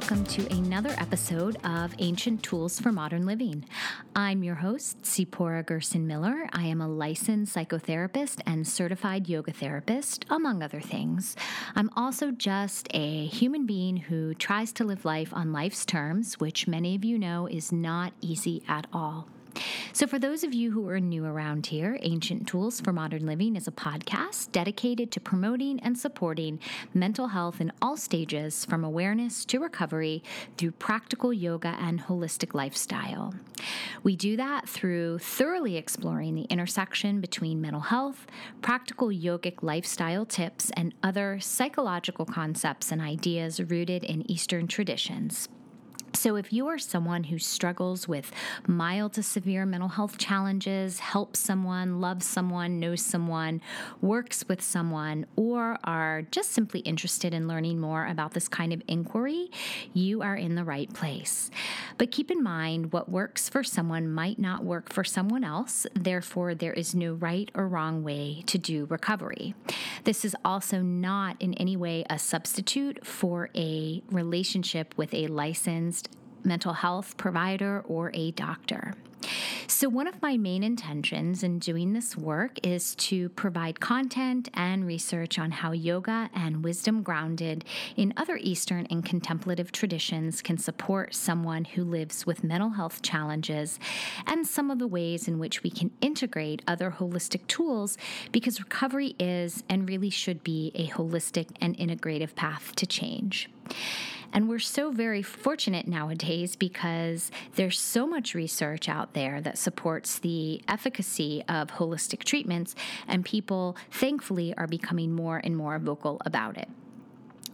welcome to another episode of Ancient Tools for Modern Living. I'm your host, Tzipporah Gerson-Miller. I am a licensed psychotherapist and certified yoga therapist, among other things. I'm also just a human being who tries to live life on life's terms, which many of you know is not easy at all. So for those of you who are new around here, Ancient Tools for Modern Living is a podcast dedicated to promoting and supporting mental health in all stages, from awareness to recovery, through practical yoga and holistic lifestyle. We do that through thoroughly exploring the intersection between mental health, practical yogic lifestyle tips, and other psychological concepts and ideas rooted in Eastern traditions. So if you are someone who struggles with mild to severe mental health challenges, helps someone, loves someone, knows someone, works with someone, or are just simply interested in learning more about this kind of inquiry, you are in the right place. But keep in mind, what works for someone might not work for someone else. Therefore, there is no right or wrong way to do recovery. This is also not in any way a substitute for a relationship with a licensed mental health provider or a doctor. So one of my main intentions in doing this work is to provide content and research on how yoga and wisdom grounded in other Eastern and contemplative traditions can support someone who lives with mental health challenges, and some of the ways in which we can integrate other holistic tools, because recovery is and really should be a holistic and integrative path to change. And we're so very fortunate nowadays because there's so much research out there that supports the efficacy of holistic treatments, and people, thankfully, are becoming more and more vocal about it.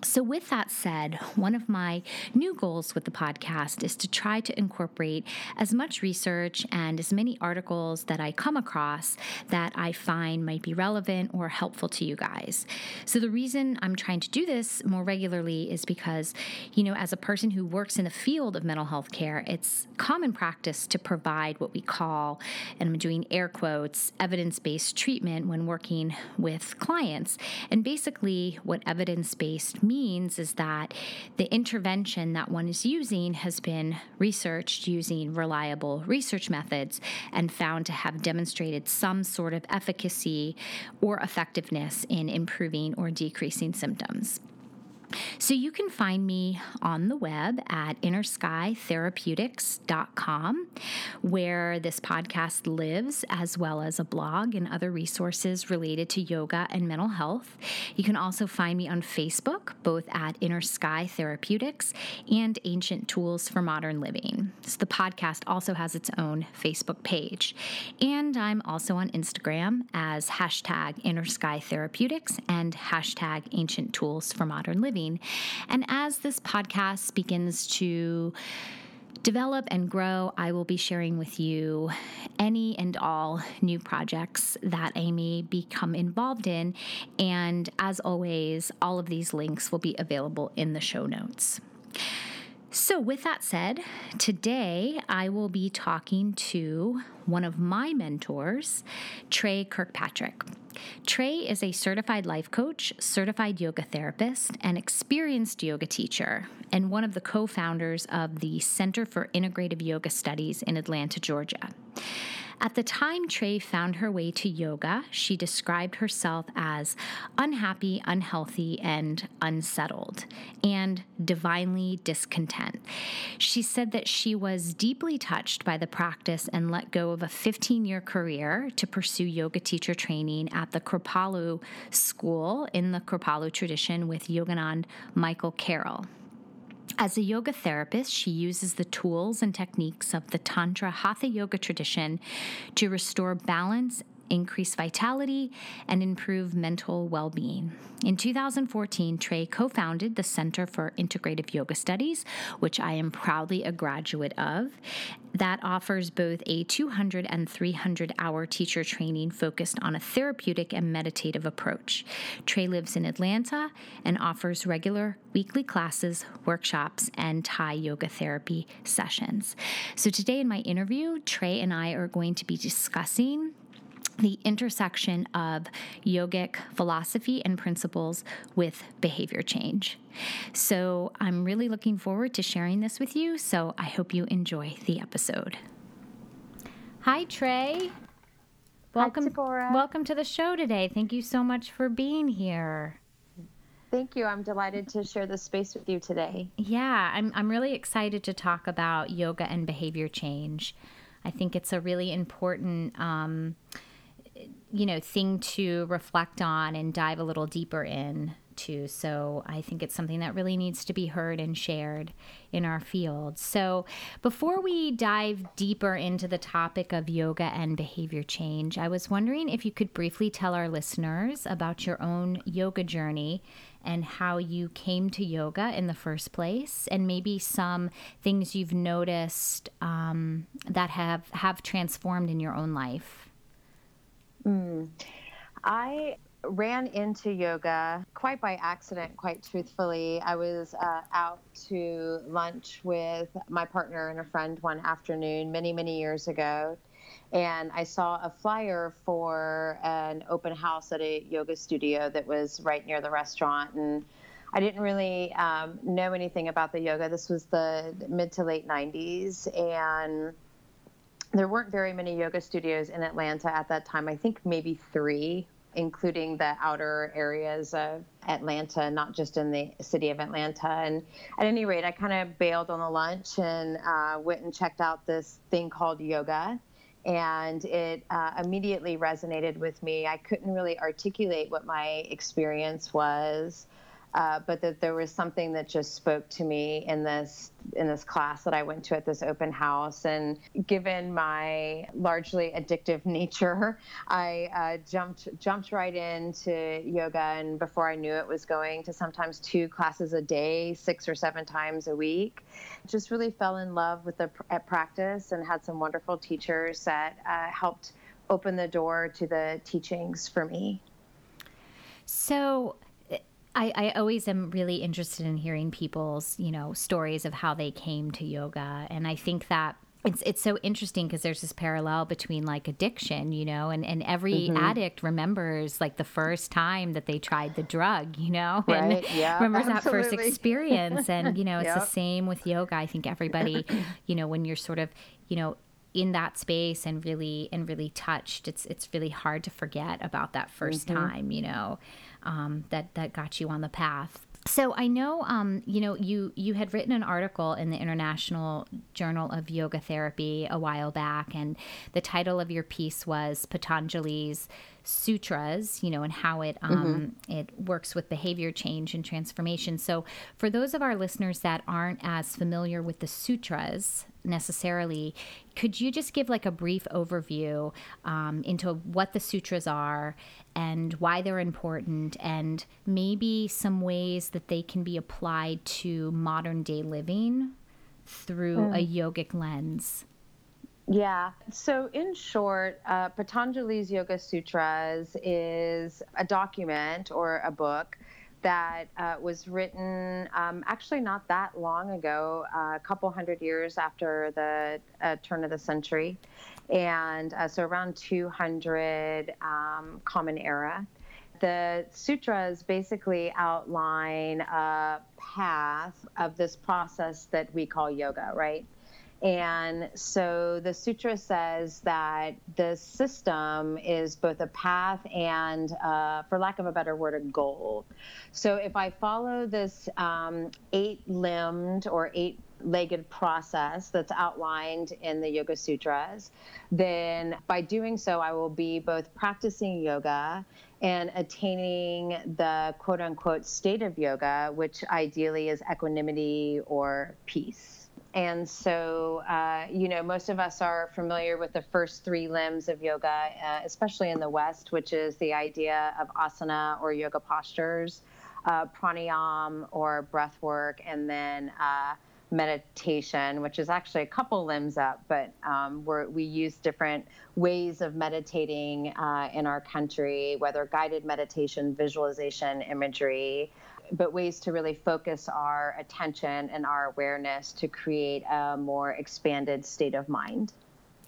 So with that said, one of my new goals with the podcast is to try to incorporate as much research and as many articles that I come across that I find might be relevant or helpful to you guys. So the reason I'm trying to do this more regularly is because, as a person who works in the field of mental health care, it's common practice to provide what we call, and I'm doing air quotes, evidence-based treatment when working with clients. And basically what evidence-based means is that the intervention that one is using has been researched using reliable research methods and found to have demonstrated some sort of efficacy or effectiveness in improving or decreasing symptoms. So you can find me on the web at InnerSkyTherapeutics.com, where this podcast lives, as well as a blog and other resources related to yoga and mental health. You can also find me on Facebook, both at InnerSky Therapeutics and Ancient Tools for Modern Living. So the podcast also has its own Facebook page. And I'm also on Instagram as #InnerSkyTherapeutics and #AncientToolsForModernLiving. And as this podcast begins to develop and grow, I will be sharing with you any and all new projects that I may become involved in. And as always, all of these links will be available in the show notes. So with that said, today I will be talking to one of my mentors, Trey Kirkpatrick. Trey is a certified life coach, certified yoga therapist, and experienced yoga teacher, and one of the co-founders of the Center for Integrative Yoga Studies in Atlanta, Georgia. At the time Trey found her way to yoga, she described herself as unhappy, unhealthy, and unsettled, and divinely discontent. She said that she was deeply touched by the practice and let go of a 15-year career to pursue yoga teacher training at the Kripalu School in the Kripalu tradition with Yoganand Michael Carroll. As a yoga therapist, she uses the tools and techniques of the Tantra Hatha Yoga tradition to restore balance, increase vitality, and improve mental well-being. In 2014, Trey co-founded the Center for Integrative Yoga Studies, which I am proudly a graduate of, that offers both a 200 and 300-hour teacher training focused on a therapeutic and meditative approach. Trey lives in Atlanta and offers regular weekly classes, workshops, and Thai yoga therapy sessions. So today in my interview, Trey and I are going to be discussing the intersection of yogic philosophy and principles with behavior change. So I'm really looking forward to sharing this with you, so I hope you enjoy the episode. Hi, Trey. Welcome to the show today. Thank you so much for being here. Thank you. I'm delighted to share this space with you today. Yeah, I'm really excited to talk about yoga and behavior change. I think it's a really important thing to reflect on and dive a little deeper into. So I think it's something that really needs to be heard and shared in our field. So before we dive deeper into the topic of yoga and behavior change, I was wondering if you could briefly tell our listeners about your own yoga journey and how you came to yoga in the first place, and maybe some things you've noticed that have transformed in your own life. I ran into yoga quite by accident, quite truthfully. I was out to lunch with my partner and a friend one afternoon many, many years ago, and I saw a flyer for an open house at a yoga studio that was right near the restaurant, and I didn't really know anything about the yoga. This was the mid to late 90s, and there weren't very many yoga studios in Atlanta at that time. I think maybe 3, including the outer areas of Atlanta, not just in the city of Atlanta. And at any rate, I kind of bailed on the lunch and went and checked out this thing called yoga. And it immediately resonated with me. I couldn't really articulate what my experience was, but that there was something that just spoke to me in this class that I went to at this open house. And given my largely addictive nature, I jumped right into yoga. And before I knew it, was going to sometimes 2 classes a day, 6 or 7 times a week. Just really fell in love with the practice and had some wonderful teachers that helped open the door to the teachings for me. So I always am really interested in hearing people's, stories of how they came to yoga. And I think that it's so interesting because there's this parallel between like addiction, and every addict remembers like the first time that they tried the drug, right? And remembers absolutely. That first experience. And, it's the same with yoga. I think everybody, when you're sort of, in that space and really touched, it's really hard to forget about that first time, that got you on the path. So I know, you had written an article in the International Journal of Yoga Therapy a while back, and the title of your piece was Patanjali's Sutras, and how it it works with behavior change and transformation. So for those of our listeners that aren't as familiar with the sutras necessarily, could you just give like a brief overview into what the sutras are and why they're important, and maybe some ways that they can be applied to modern day living through a yogic lens? Yeah. So in short, Patanjali's Yoga Sutras is a document or a book that was written actually not that long ago, a couple hundred years after the turn of the century. And so around 200 Common Era. The sutras basically outline a path of this process that we call yoga, right? And so the sutra says that the system is both a path and, for lack of a better word, a goal. So if I follow this 8-limbed or 8-legged process that's outlined in the Yoga Sutras, then by doing so, I will be both practicing yoga and attaining the quote-unquote state of yoga, which ideally is equanimity or peace. And so, most of us are familiar with the first 3 limbs of yoga, especially in the West, which is the idea of asana or yoga postures, pranayama or breath work, and then meditation, which is actually a couple limbs up, but we use different ways of meditating in our country, whether guided meditation, visualization, imagery, but ways to really focus our attention and our awareness to create a more expanded state of mind.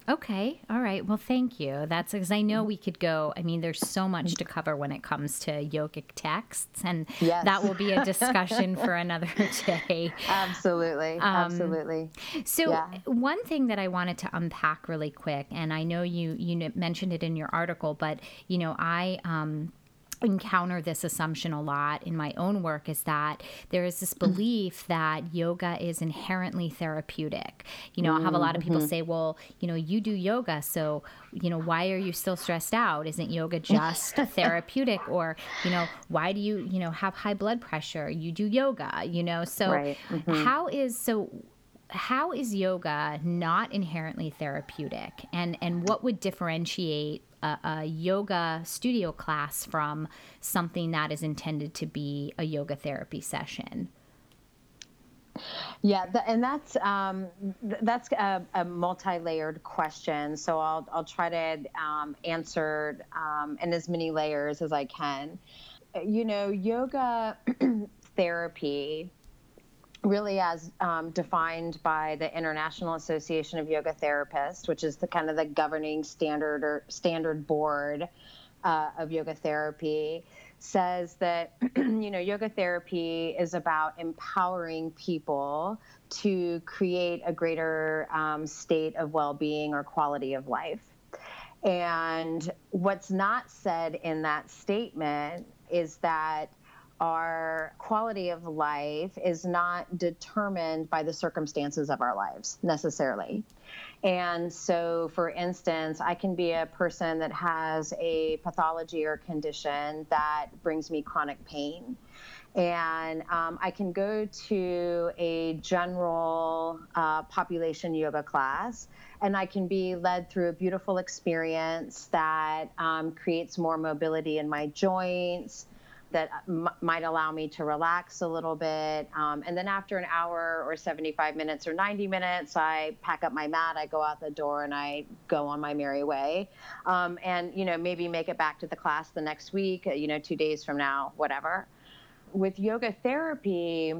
Okay. All right. Well, thank you. That's because I know we could go. I mean, there's so much to cover when it comes to yogic texts, and yes, that will be a discussion for another day. Absolutely. Absolutely. So one thing that I wanted to unpack really quick, and I know you mentioned it in your article, but, you know, I, encounter this assumption a lot in my own work, is that there is this belief that yoga is inherently therapeutic. You know, I have a lot of people say, well, you know, you do yoga, so, you know, why are you still stressed out? Isn't yoga just therapeutic? Or, you know, why do you, you know, have high blood pressure? You do yoga, you know, so right. How is yoga not inherently therapeutic? And what would differentiate a yoga studio class from something that is intended to be a yoga therapy session? Yeah, and that's a multi-layered question. So I'll try to answer in as many layers as I can. You know, yoga therapy, really as defined by the International Association of Yoga Therapists, which is the kind of the governing standard or standard board of yoga therapy, says that, you know, yoga therapy is about empowering people to create a greater state of well-being or quality of life. And what's not said in that statement is that our quality of life is not determined by the circumstances of our lives necessarily. And so, for instance, I can be a person that has a pathology or condition that brings me chronic pain. And I can go to a general population yoga class, and I can be led through a beautiful experience that creates more mobility in my joints, that might allow me to relax a little bit. And then after an hour or 75 minutes or 90 minutes, I pack up my mat, I go out the door, and I go on my merry way. And, you know, maybe make it back to the class the next week, you know, 2 days from now, whatever. With yoga therapy,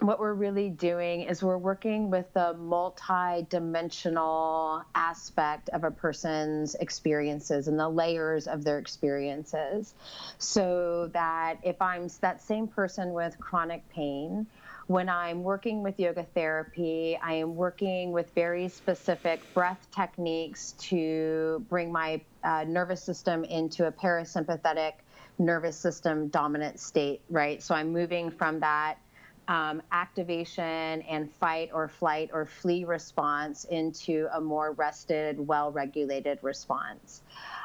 what we're really doing is we're working with the multi-dimensional aspect of a person's experiences and the layers of their experiences, so that if I'm that same person with chronic pain, when I'm working with yoga therapy, I am working with very specific breath techniques to bring my nervous system into a parasympathetic nervous system dominant state, right? So I'm moving from that activation and fight or flight or flee response into a more rested, well-regulated response.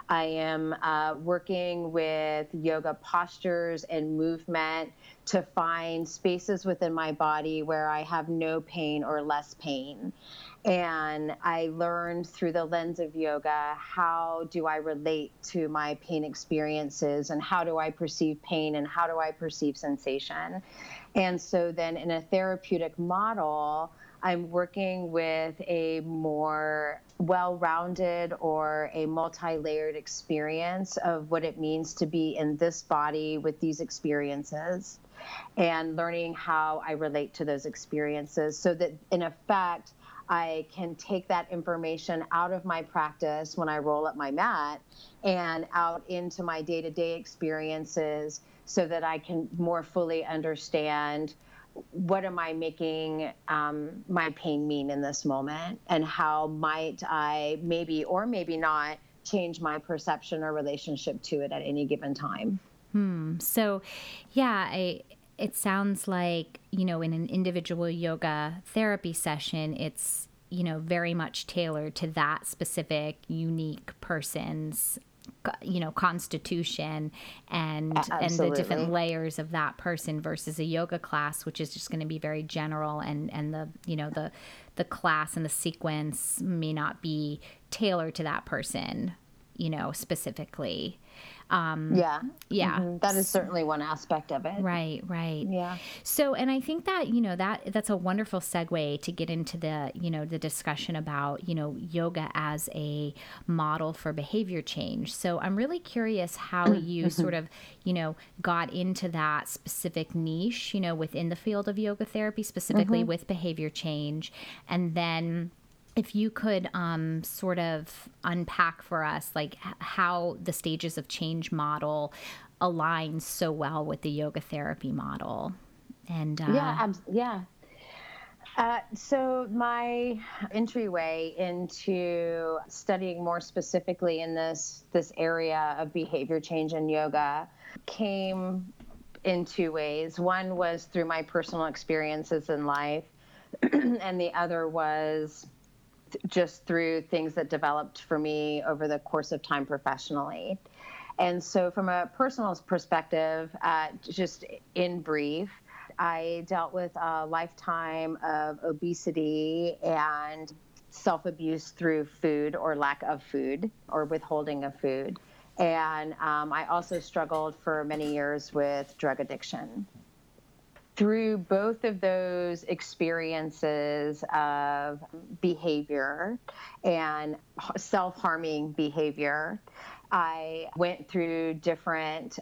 I am working with yoga postures and movement to find spaces within my body where I have no pain or less pain. And I learned through the lens of yoga, how do I relate to my pain experiences, and how do I perceive pain, and how do I perceive sensation? And so then in a therapeutic model, I'm working with a more well-rounded or a multi-layered experience of what it means to be in this body with these experiences, and learning how I relate to those experiences, so that in effect, I can take that information out of my practice when I roll up my mat and out into my day-to-day experiences, so that I can more fully understand what am I making my pain mean in this moment, and how might I maybe or maybe not change my perception or relationship to it at any given time. So, yeah, it sounds like, you know, in an individual yoga therapy session, it's, you know, very much tailored to that specific, unique person's, you know, constitution and the different layers of that person, versus a yoga class, which is just going to be very general, and the, you know, the class and the sequence may not be tailored to that person, you know, specifically. That is certainly one aspect of it. Right. Yeah. So, and I think that, you know, that's a wonderful segue to get into the, you know, the discussion about, you know, yoga as a model for behavior change. So I'm really curious how you sort of, you know, got into that specific niche, you know, within the field of yoga therapy, specifically with behavior change. And then if you could sort of unpack for us, like how the stages of change model aligns so well with the yoga therapy model. And so my entryway into studying more specifically in this area of behavior change in yoga came in two ways. One was through my personal experiences in life, and the other was just through things that developed for me over the course of time professionally. And so from a personal perspective, just in brief, I dealt with a lifetime of obesity and self-abuse through food or lack of food or withholding of food. And I also struggled for many years with drug addiction. Through both of those experiences of behavior and self-harming behavior, I went through different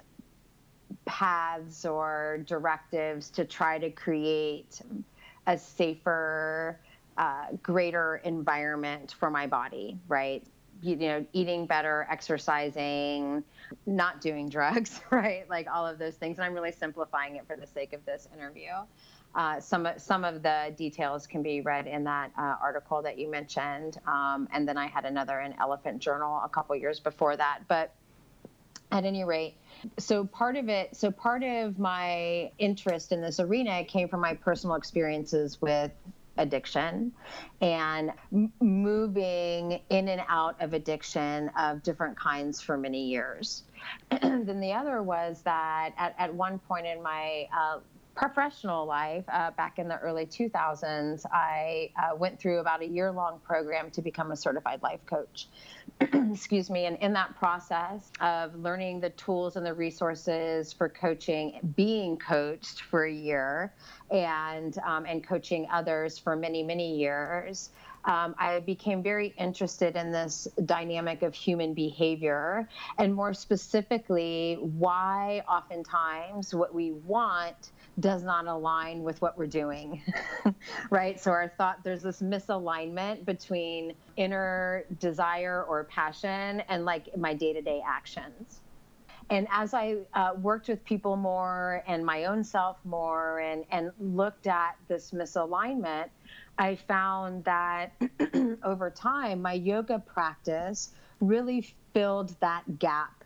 paths or directives to try to create a safer, greater environment for my body, right? You know, eating better, exercising, not doing drugs, right? Like all of those things. And I'm really simplifying it for the sake of this interview. Some of the details can be read in that article that you mentioned. And then I had another in Elephant Journal a couple years before that. But at any rate, so part of my interest in this arena came from my personal experiences with addiction and moving in and out of addiction of different kinds for many years. Then the other was that at one point in my professional life, back in the early 2000s, I went through about a year-long program to become a certified life coach. Excuse me. And in that process of learning the tools and the resources for coaching, being coached for a year and coaching others for many, many years, I became very interested in this dynamic of human behavior, and more specifically, why oftentimes what we want does not align with what we're doing, right? So our thought, there's this misalignment between inner desire or passion and like my day-to-day actions. And as I worked with people more and my own self more and looked at this misalignment, I found that over time, my yoga practice really filled that gap.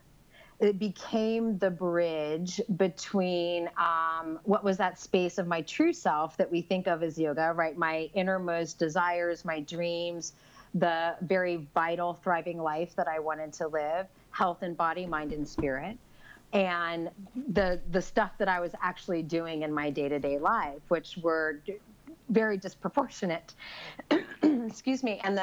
It became the bridge between what was that space of my true self that we think of as yoga, right? My innermost desires, my dreams, the very vital, thriving life that I wanted to live, health and body, mind and spirit, and the stuff that I was actually doing in my day-to-day life, which were very disproportionate. Excuse me. And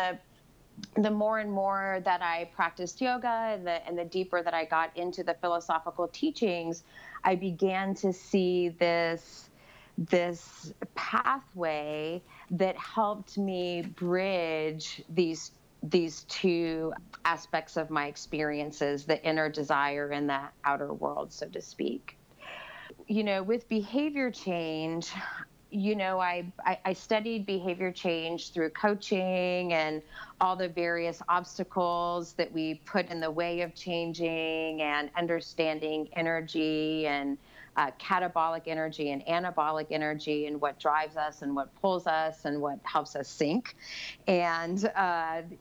the more and more that I practiced yoga and the deeper that I got into the philosophical teachings, I began to see this pathway that helped me bridge these two aspects of my experiences, the inner desire and the outer world, so to speak. You know, with behavior change, you know, I studied behavior change through coaching and all the various obstacles that we put in the way of changing and understanding energy and catabolic energy and anabolic energy and what drives us and what pulls us and what helps us sink. And,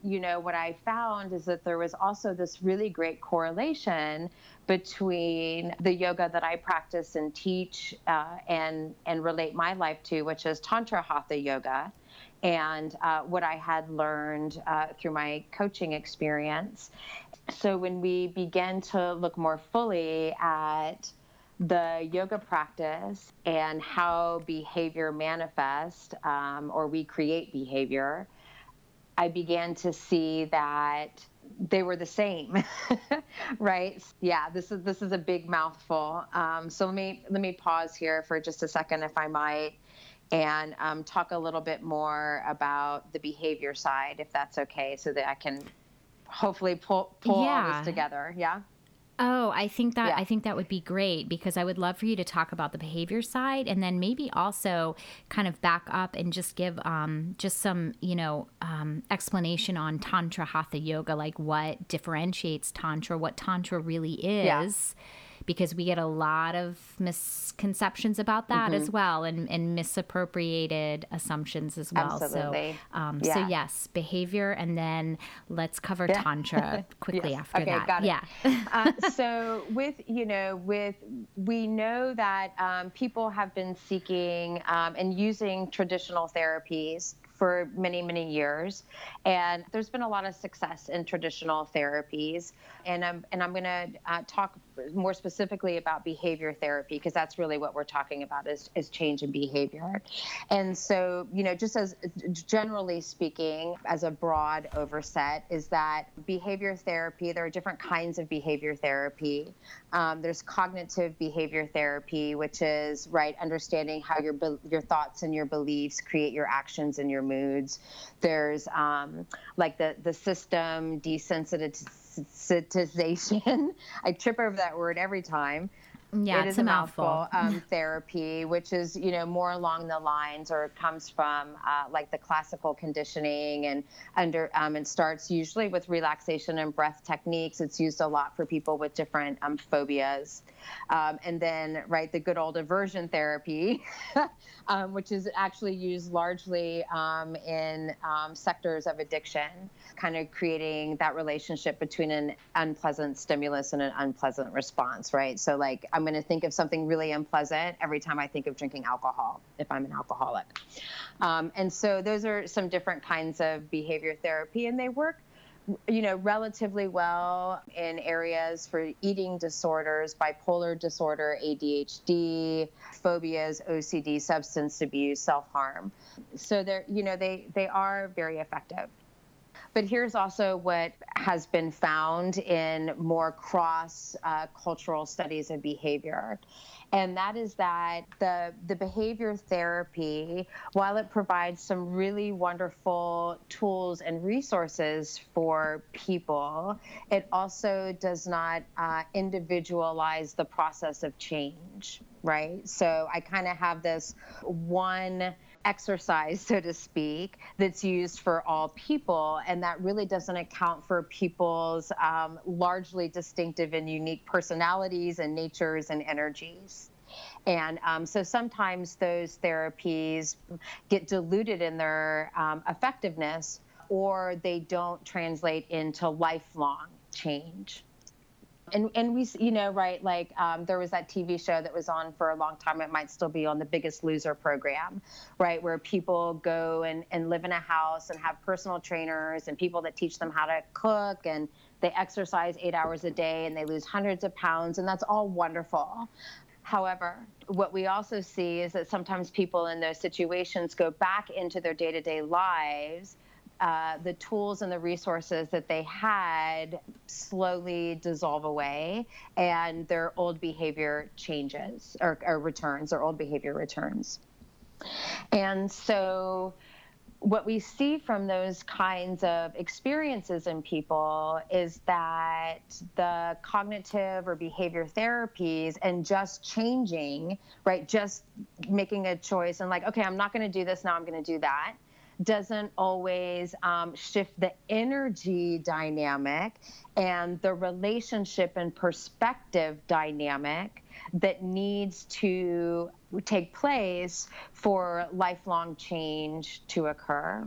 you know, what I found is that there was also this really great correlation between the yoga that I practice and teach and relate my life to, which is Tantra Hatha Yoga, and what I had learned through my coaching experience. So when we began to look more fully at the yoga practice and how behavior manifests, or we create behavior, I began to see that they were the same, right? Yeah, this is a big mouthful. So let me pause here for just a second, if I might, and talk a little bit more about the behavior side, if that's okay, so that I can hopefully pull all this together. Yeah. Oh, I think that I think that would be great, because I would love for you to talk about the behavior side, and then maybe also kind of back up and just give just some, you know, explanation on Tantra Hatha Yoga, like what differentiates Tantra, what Tantra really is, because we get a lot of misconceptions about that as well, and misappropriated assumptions as well. Absolutely. So, so yes, behavior, and then let's cover Tantra quickly after that. Got it. So with, you know, with, we know that people have been seeking and using traditional therapies for many, many years. And there's been a lot of success in traditional therapies. And I'm going to talk more specifically about behavior therapy, because that's really what we're talking about is change in behavior. And so, you know, just as generally speaking, as a broad overset, is that behavior therapy, there are different kinds of behavior therapy. There's cognitive behavior therapy, which is understanding how your thoughts and your beliefs create your actions and your moods. There's like the system desensitization. I trip over that word every time. Yeah, it is a mouthful. Therapy, which is, you know, more along the lines, or it comes from like the classical conditioning, and it starts usually with relaxation and breath techniques. It's used a lot for people with different phobias. And then, the good old aversion therapy, which is actually used largely in sectors of addiction, kind of creating that relationship between an unpleasant stimulus and an unpleasant response, right? So like, I'm going to think of something really unpleasant every time I think of drinking alcohol, if I'm an alcoholic. And so those are some different kinds of behavior therapy, and they work, you know, relatively well in areas for eating disorders, bipolar disorder, ADHD, phobias, OCD, substance abuse, self-harm. So they're, you know, they are very effective. But here's also what has been found in more cross-cultural studies of behavior, and that is that the behavior therapy, while it provides some really wonderful tools and resources for people, it also does not individualize the process of change, right? So I kind of have this one exercise, so to speak, that's used for all people, and that really doesn't account for people's largely distinctive and unique personalities and natures and energies. And so sometimes those therapies get diluted in their effectiveness, or they don't translate into lifelong change. And we, you know, there was that TV show that was on for a long time. It might still be on, the Biggest Loser program, right, where people go and live in a house and have personal trainers and people that teach them how to cook, and they exercise 8 hours a day and they lose hundreds of pounds. And that's all wonderful. However, what we also see is that sometimes people in those situations go back into their day-to-day lives. The tools and the resources that they had slowly dissolve away, and their old behavior changes or returns, or old behavior returns. And so what we see from those kinds of experiences in people is that the cognitive or behavior therapies and just changing, right, just making a choice and like, okay, I'm not going to do this, now I'm going to do that, doesn't always shift the energy dynamic and the relationship and perspective dynamic that needs to take place for lifelong change to occur.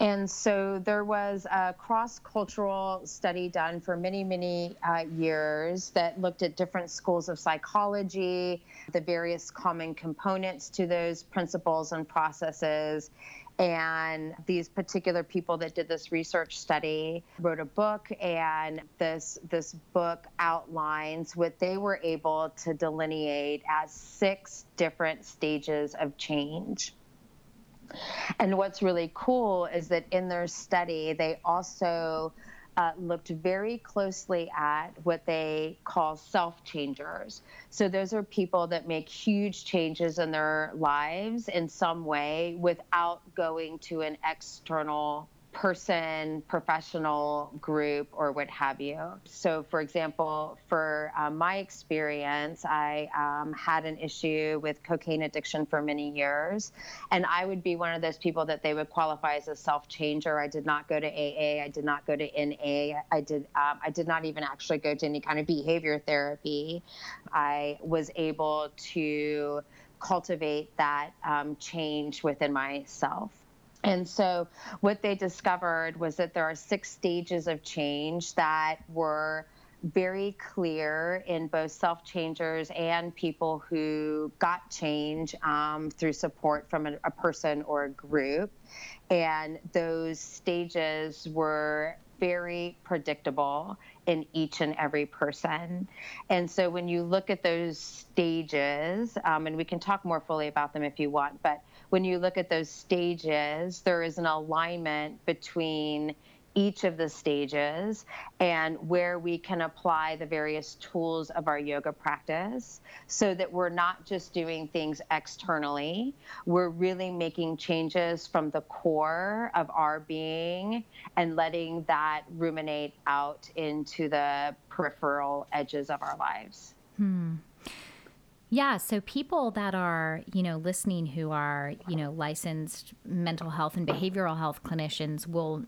And so there was a cross-cultural study done for many, many years that looked at different schools of psychology, the various common components to those principles and processes. And these particular people that did this research study wrote a book, and this book outlines what they were able to delineate as 6 different stages of change. And what's really cool is that in their study, they also looked very closely at what they call self-changers. So those are people that make huge changes in their lives in some way without going to an external person, professional, group, or what have you. So for example, for my experience, I had an issue with cocaine addiction for many years, and I would be one of those people that they would qualify as a self-changer. I did not go to AA, I did not go to NA, I did not even actually go to any kind of behavior therapy. I was able to cultivate that change within myself. And so what they discovered was that there are 6 stages of change that were very clear in both self-changers and people who got change through support from a person or a group. And those stages were very predictable in each and every person. And so when you look at those stages, and we can talk more fully about them if you want, but when you look at those stages, there is an alignment between each of the stages and where we can apply the various tools of our yoga practice so that we're not just doing things externally. We're really making changes from the core of our being and letting that ruminate out into the peripheral edges of our lives. Yeah. So people that are, listening who are, licensed mental health and behavioral health clinicians will,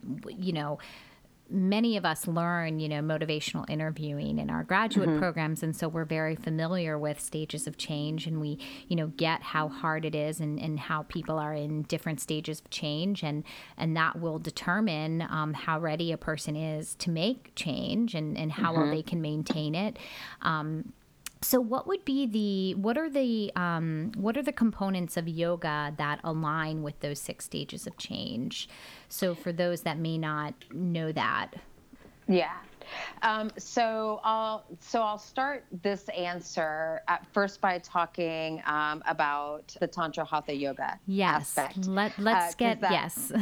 many of us learn, motivational interviewing in our graduate programs. And so we're very familiar with stages of change, and we, get how hard it is and how people are in different stages of change. And that will determine how ready a person is to make change and how well they can maintain it. So what are the components of yoga that align with those 6 stages of change? So for those that may not know that. Yeah. So I'll start this answer at first by talking about the Tantra Hatha Yoga aspect. Let's get that, yes,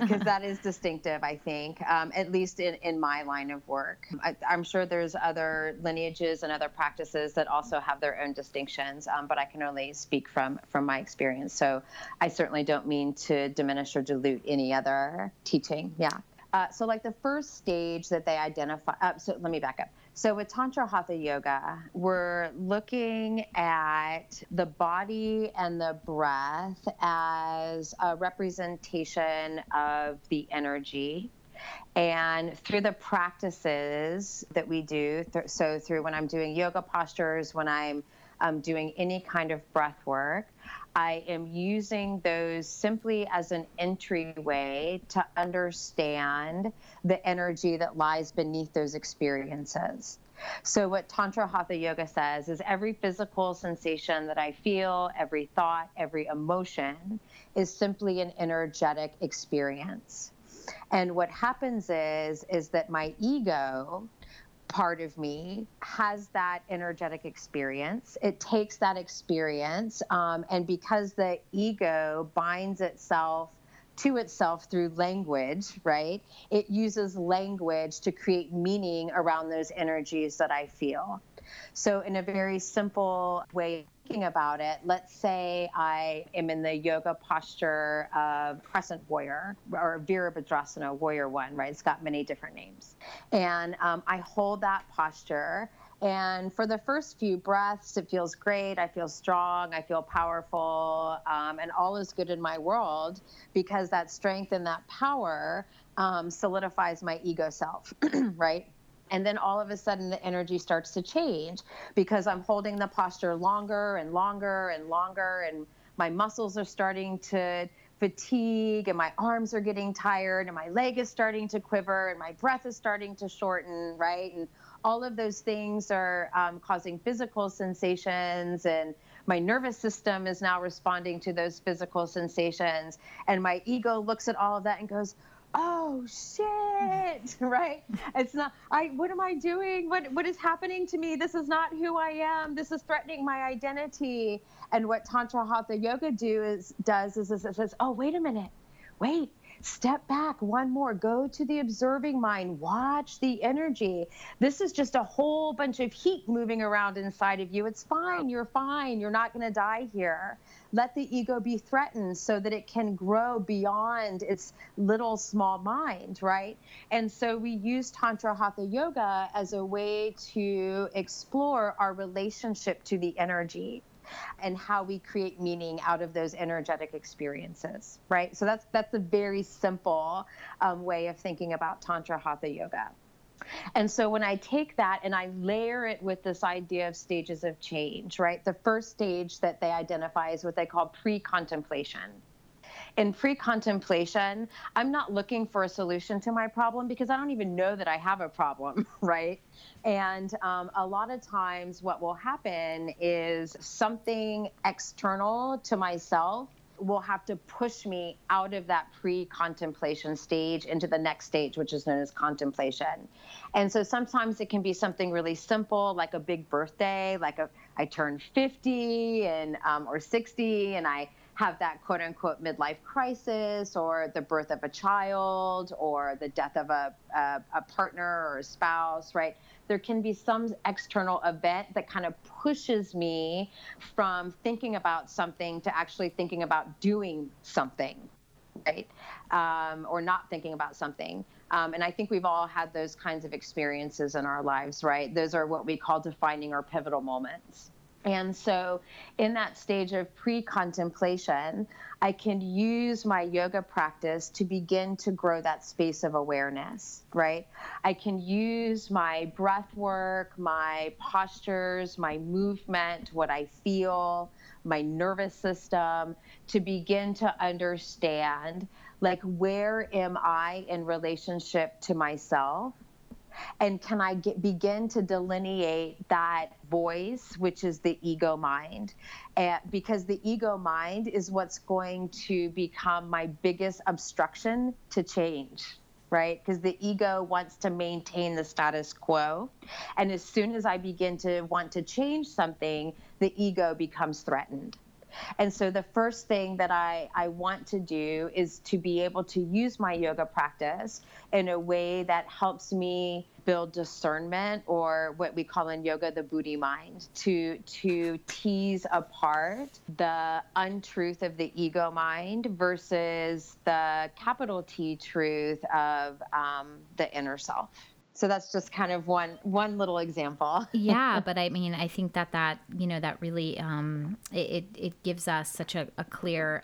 because that is distinctive, I think, at least in my line of work. I'm sure there's other lineages and other practices that also have their own distinctions, but I can only speak from my experience. So I certainly don't mean to diminish or dilute any other teaching. Yeah. So like the first stage that they identify, so let me back up. So with Tantra Hatha Yoga, we're looking at the body and the breath as a representation of the energy. And through the practices that we do, so through when I'm doing yoga postures, when I'm doing any kind of breath work, I am using those simply as an entryway to understand the energy that lies beneath those experiences. So what Tantra Hatha Yoga says is every physical sensation that I feel, every thought, every emotion is simply an energetic experience. And what happens is that my ego part of me has that energetic experience. It takes that experience, and because the ego binds itself to itself through language, right? It uses language to create meaning around those energies that I feel. So in a very simple way of thinking about it, let's say I am in the yoga posture of Crescent Warrior or Virabhadrasana, Warrior One, right? It's got many different names. And I hold that posture. And for the first few breaths, it feels great. I feel strong. I feel powerful. And all is good in my world because that strength and that power solidifies my ego self, right? And then all of a sudden the energy starts to change because I'm holding the posture longer and longer and longer, and my muscles are starting to fatigue, and my arms are getting tired, and my leg is starting to quiver, and my breath is starting to shorten, right? And all of those things are causing physical sensations, and my nervous system is now responding to those physical sensations. And my ego looks at all of that and goes, oh shit, right? It's not, what am I doing? What is happening to me? This is not who I am. This is threatening my identity. And what Tantra Hatha Yoga does is it says, oh, wait a minute, wait, Step back one more. Go to the observing mind. Watch the energy. This is just a whole bunch of heat moving around inside of you. It's fine. You're fine. You're not going to die here. Let the ego be threatened so that it can grow beyond its little small mind, right? And so we use Tantra Hatha Yoga as a way to explore our relationship to the energy and how we create meaning out of those energetic experiences, right? So that's a very simple way of thinking about Tantra Hatha Yoga. And so when I take that and I layer it with this idea of stages of change, right? The first stage that they identify is what they call pre-contemplation. In pre-contemplation, I'm not looking for a solution to my problem because I don't even know that I have a problem, right? And a lot of times what will happen is something external to myself will have to push me out of that pre-contemplation stage into the next stage, which is known as contemplation. And so sometimes it can be something really simple, like a big birthday, like I turned 50 and or 60 and I have that quote-unquote midlife crisis, or the birth of a child, or the death of a partner or a spouse, right? There can be some external event that kind of pushes me from thinking about something to actually thinking about doing something, right? Or not thinking about something. And I think we've all had those kinds of experiences in our lives, right? Those are what we call defining or pivotal moments. And so in that stage of pre-contemplation, I can use my yoga practice to begin to grow that space of awareness, right? I can use my breath work, my postures, my movement, what I feel, my nervous system, to begin to understand, like, where am I in relationship to myself? And can I begin to delineate that voice, which is the ego mind? Because the ego mind is what's going to become my biggest obstruction to change, right? Because the ego wants to maintain the status quo. And as soon as I begin to want to change something, the ego becomes threatened. And so the first thing that I want to do is to be able to use my yoga practice in a way that helps me build discernment, or what we call in yoga, the Buddhi mind, to tease apart the untruth of the ego mind versus the capital T truth of the inner self. So that's just kind of one little example. Yeah, but I mean, I think that you know, that really it gives us such a clearer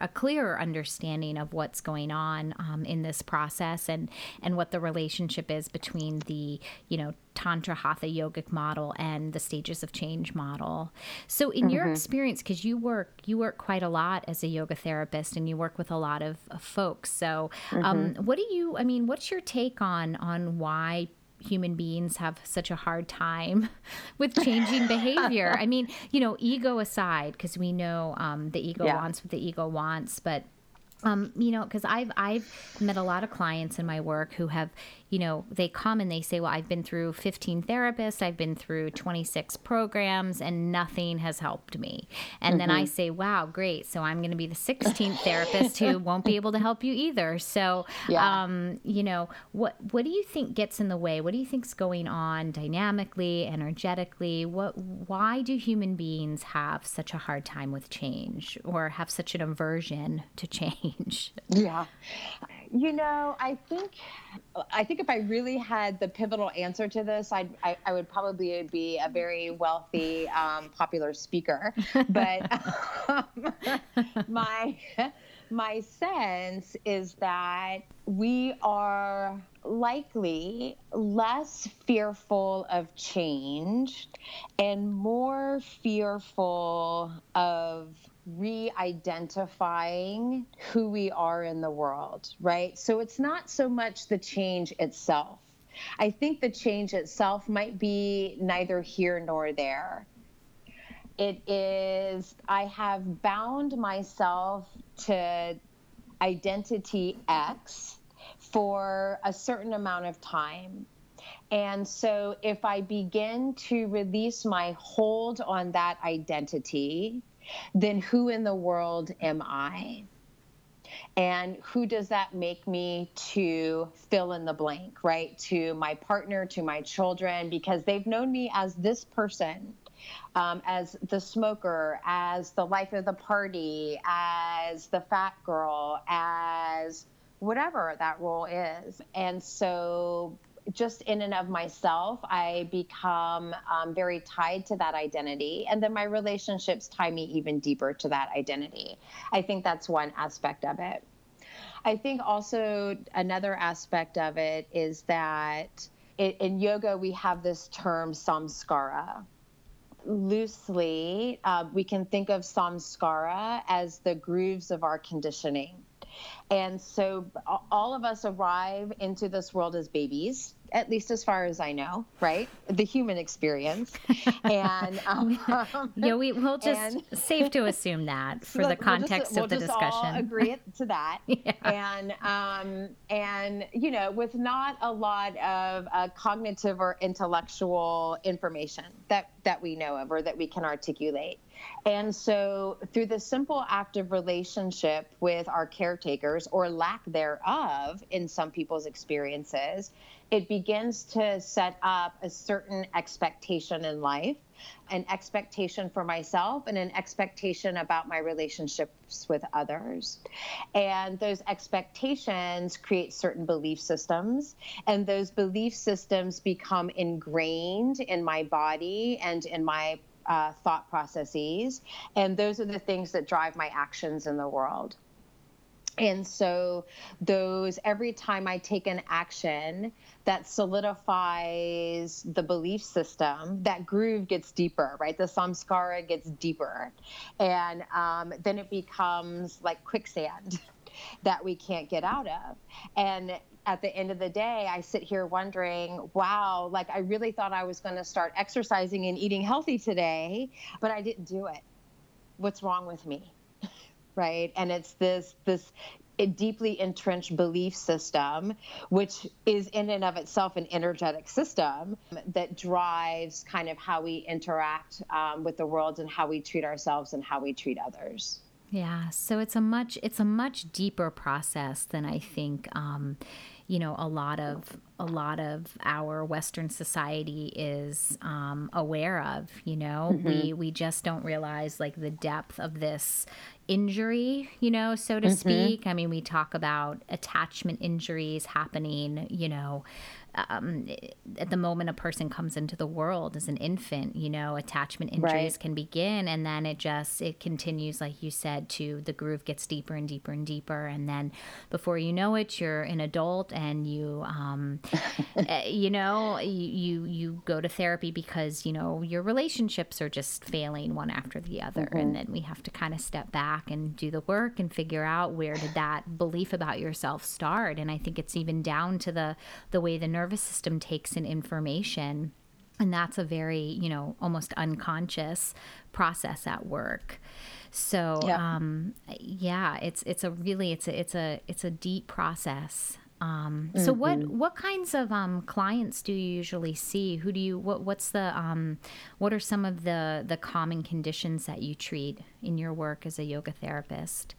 understanding of what's going on in this process, and what the relationship is between the, you know, Tantra Hatha yogic model and the stages of change model. So in your experience, because you work quite a lot as a yoga therapist and you work with a lot of folks. So what's your take on why human beings have such a hard time with changing behavior? I mean, you know, ego aside, because we know the ego wants what the ego wants, but you know, because I've met a lot of clients in my work who have, you know, they come and they say, well, I've been through 15 therapists, I've been through 26 programs, and nothing has helped me. And then I say, wow, great. So I'm going to be the 16th therapist who won't be able to help you either. So, you know, what do you think gets in the way? What do you think's going on dynamically, energetically? Why do human beings have such a hard time with change, or have such an aversion to change? Yeah. You know, I think if I really had the pivotal answer to this, I would probably be a very wealthy, popular speaker. But my sense is that we are likely less fearful of change and more fearful of re-identifying who we are in the world, right? So it's not so much the change itself. I think the change itself might be neither here nor there. It is, I have bound myself to identity X for a certain amount of time. And so if I begin to release my hold on that identity, then who in the world am I? And who does that make me to fill in the blank, right? To my partner, to my children, because they've known me as this person, as the smoker, as the life of the party, as the fat girl, as whatever that role is. And so just in and of myself, I become very tied to that identity. And then my relationships tie me even deeper to that identity. I think that's one aspect of it. I think also another aspect of it is that in yoga, we have this term samskara. Loosely, we can think of samskara as the grooves of our conditioning. And so all of us arrive into this world as babies, at least as far as I know, right? The human experience. And yeah, we'll just safe to assume that for the context of the discussion. We'll all agree to that. Yeah. And you know, with not a lot of cognitive or intellectual information that we know of or that we can articulate. And so through the simple active relationship with our caretakers or lack thereof in some people's experiences, it begins to set up a certain expectation in life, an expectation for myself and an expectation about my relationships with others. And those expectations create certain belief systems, and those belief systems become ingrained in my body and in my thought processes. And those are the things that drive my actions in the world. And so those, every time I take an action that solidifies the belief system, that groove gets deeper, right? The samskara gets deeper. And then it becomes like quicksand that we can't get out of. And at the end of the day, I sit here wondering, wow, like I really thought I was going to start exercising and eating healthy today, but I didn't do it. What's wrong with me? Right? And it's this deeply entrenched belief system, which is in and of itself an energetic system that drives kind of how we interact with the world and how we treat ourselves and how we treat others. Yeah. So it's a much deeper process than I think, you know, a lot of our Western society is aware of, you know. Mm-hmm. We just don't realize like the depth of this injury, you know, so to mm-hmm. speak. I mean, we talk about attachment injuries happening, you know, at the moment a person comes into the world as an infant, you know, attachment injuries right. can begin, and then it continues, like you said, to the groove gets deeper and deeper and deeper, and then before you know it, you're an adult and you, you know, you go to therapy because, you know, your relationships are just failing one after the other, mm-hmm. and then we have to kind of step back and do the work and figure out where did that belief about yourself start, and I think it's even down to the way the nervous system takes in information, and that's a very, you know, almost unconscious process at work. So yeah, it's a deep process. Mm-hmm. So what kinds of clients do you usually see? Who do you what are some of the common conditions that you treat in your work as a yoga therapist?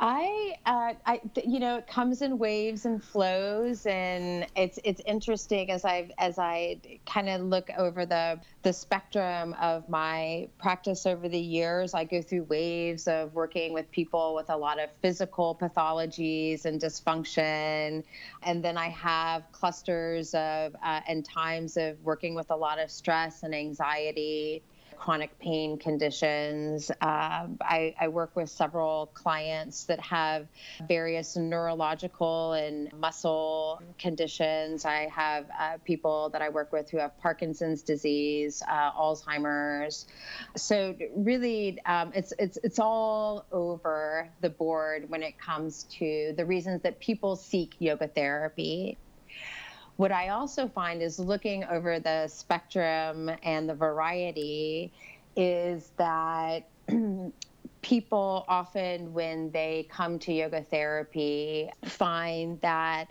You know, it comes in waves and flows, and it's interesting as I kind of look over the spectrum of my practice over the years. I go through waves of working with people with a lot of physical pathologies and dysfunction, and then I have clusters of and times of working with a lot of stress and anxiety, chronic pain conditions. I work with several clients that have various neurological and muscle conditions. I have people that I work with who have Parkinson's disease, Alzheimer's. So really, it's all over the board when it comes to the reasons that people seek yoga therapy. What I also find is, looking over the spectrum and the variety, is that people often, when they come to yoga therapy, find that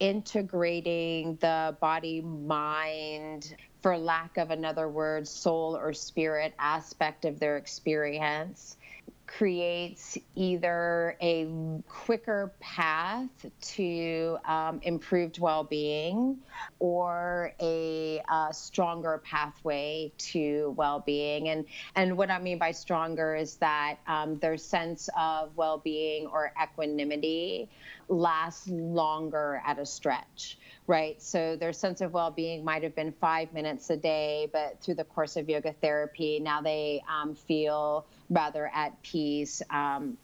integrating the body, mind, for lack of another word, soul or spirit aspect of their experience creates either a quicker path to improved well-being or a stronger pathway to well-being. And what I mean by stronger is that their sense of well-being or equanimity lasts longer at a stretch, right? So their sense of well-being might have been 5 minutes a day, but through the course of yoga therapy, now they feel rather at peace 5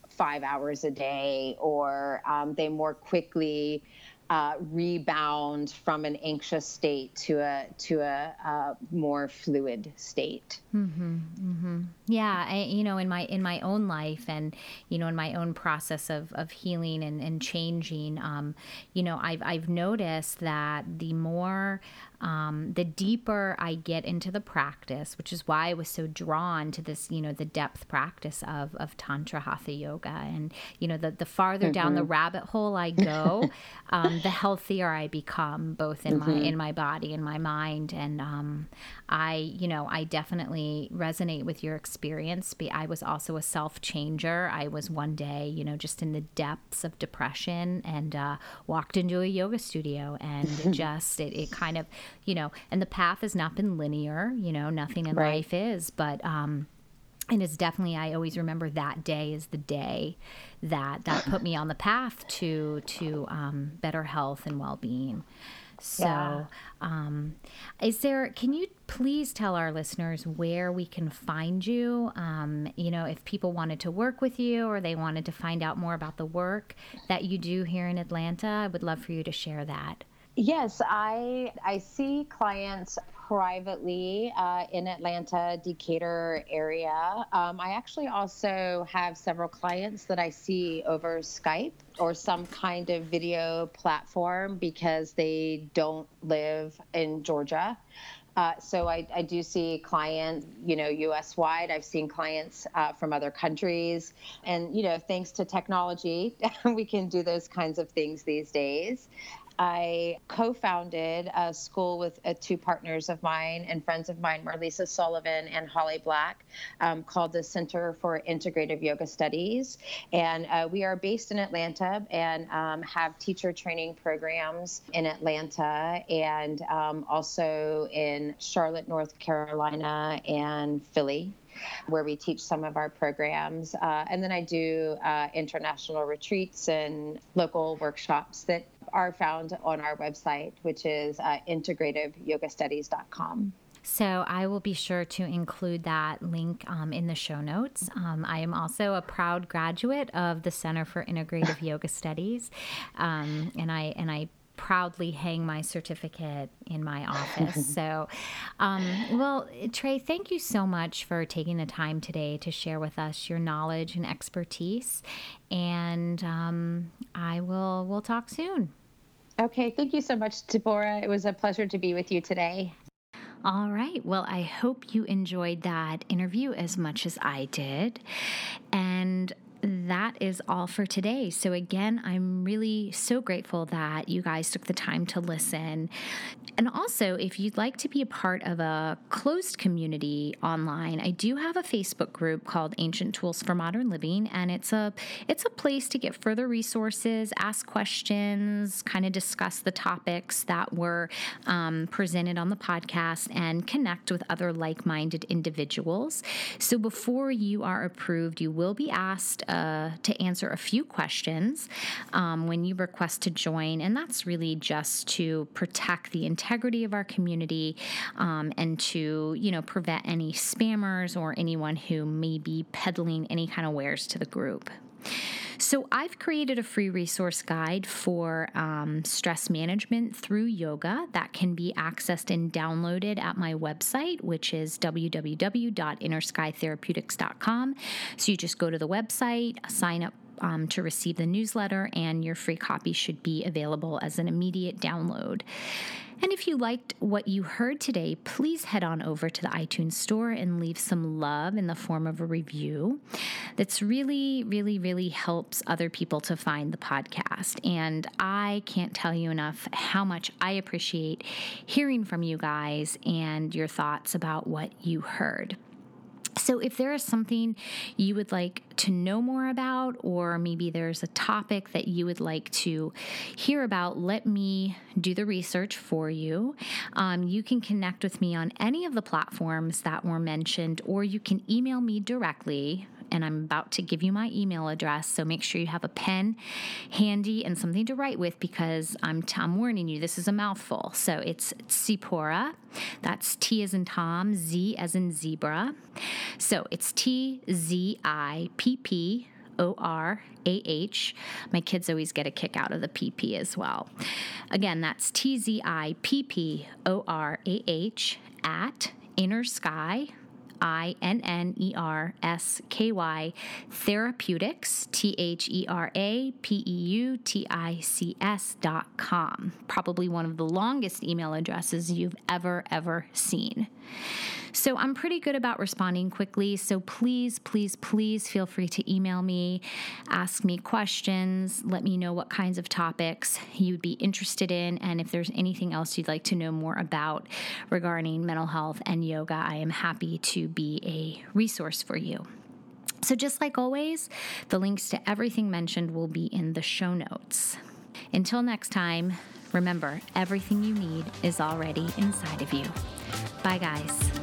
hours a day, or they more quickly rebound from an anxious state to a more fluid state. Mm-hmm, mm-hmm. Yeah, in my own life, and in my own process of healing and changing, I've noticed that the more the deeper I get into the practice, which is why I was so drawn to this, the depth practice of Tantra Hatha Yoga. And, the farther mm-hmm. down the rabbit hole I go, the healthier I become, both in mm-hmm. my body and my mind. And I definitely resonate with your experience. I was also a self-changer. I was one day, just in the depths of depression, and walked into a yoga studio, and just it kind of, and the path has not been linear, nothing in right. life is, but, and it's definitely, I always remember that day is the day that put me on the path to better health and well-being. So, yeah. Can you please tell our listeners where we can find you? If people wanted to work with you, or they wanted to find out more about the work that you do here in Atlanta, I would love for you to share that. Yes, I see clients privately in Atlanta, Decatur area. I actually also have several clients that I see over Skype or some kind of video platform, because they don't live in Georgia. So I do see clients, U.S. wide. I've seen clients from other countries, and thanks to technology, we can do those kinds of things these days. I co-founded a school with two partners of mine and friends of mine, Marisa Sullivan and Holly Black, called the Center for Integrative Yoga Studies. And we are based in Atlanta, and have teacher training programs in Atlanta, and also in Charlotte, North Carolina, and Philly, where we teach some of our programs. And then I do international retreats and local workshops that are found on our website, which is integrativeyogastudies.com. So I will be sure to include that link in the show notes. I am also a proud graduate of the Center for Integrative Yoga Studies, and I proudly hang my certificate in my office. So, well, Trey, thank you so much for taking the time today to share with us your knowledge and expertise. And we'll talk soon. Okay. Thank you so much, Tzipporah. It was a pleasure to be with you today. All right. Well, I hope you enjoyed that interview as much as I did. And that is all for today. So again, I'm really so grateful that you guys took the time to listen. And also, if you'd like to be a part of a closed community online, I do have a Facebook group called Ancient Tools for Modern Living, and it's a place to get further resources, ask questions, kind of discuss the topics that were presented on the podcast, and connect with other like-minded individuals. So before you are approved, you will be asked to answer a few questions when you request to join, and that's really just to protect the integrity of our community, and to prevent any spammers or anyone who may be peddling any kind of wares to the group. So I've created a free resource guide for stress management through yoga that can be accessed and downloaded at my website, which is www.innerskytherapeutics.com. So you just go to the website, sign up to receive the newsletter, and your free copy should be available as an immediate download. And if you liked what you heard today, please head on over to the iTunes store and leave some love in the form of a review. That's really, really, really helps other people to find the podcast. And I can't tell you enough how much I appreciate hearing from you guys and your thoughts about what you heard. So if there is something you would like to know more about, or maybe there's a topic that you would like to hear about, let me do the research for you. You can connect with me on any of the platforms that were mentioned, or you can email me directly, and I'm about to give you my email address, so make sure you have a pen handy and something to write with, because I'm warning you, this is a mouthful. So it's Tzipporah, that's T as in Tom, Z as in zebra. So it's TZIPPORAH. My kids always get a kick out of the PP as well. Again, that's TZIPPORAH at InnerSky, InnerSky Therapeutics, THERAPEUTICS.com. Probably one of the longest email addresses you've ever seen. So I'm pretty good about responding quickly. So please feel free to email me, ask me questions, let me know what kinds of topics you'd be interested in, and if there's anything else you'd like to know more about regarding mental health and yoga, I am happy to be a resource for you. So just like always, the links to everything mentioned will be in the show notes. Until next time, remember, everything you need is already inside of you. Bye, guys.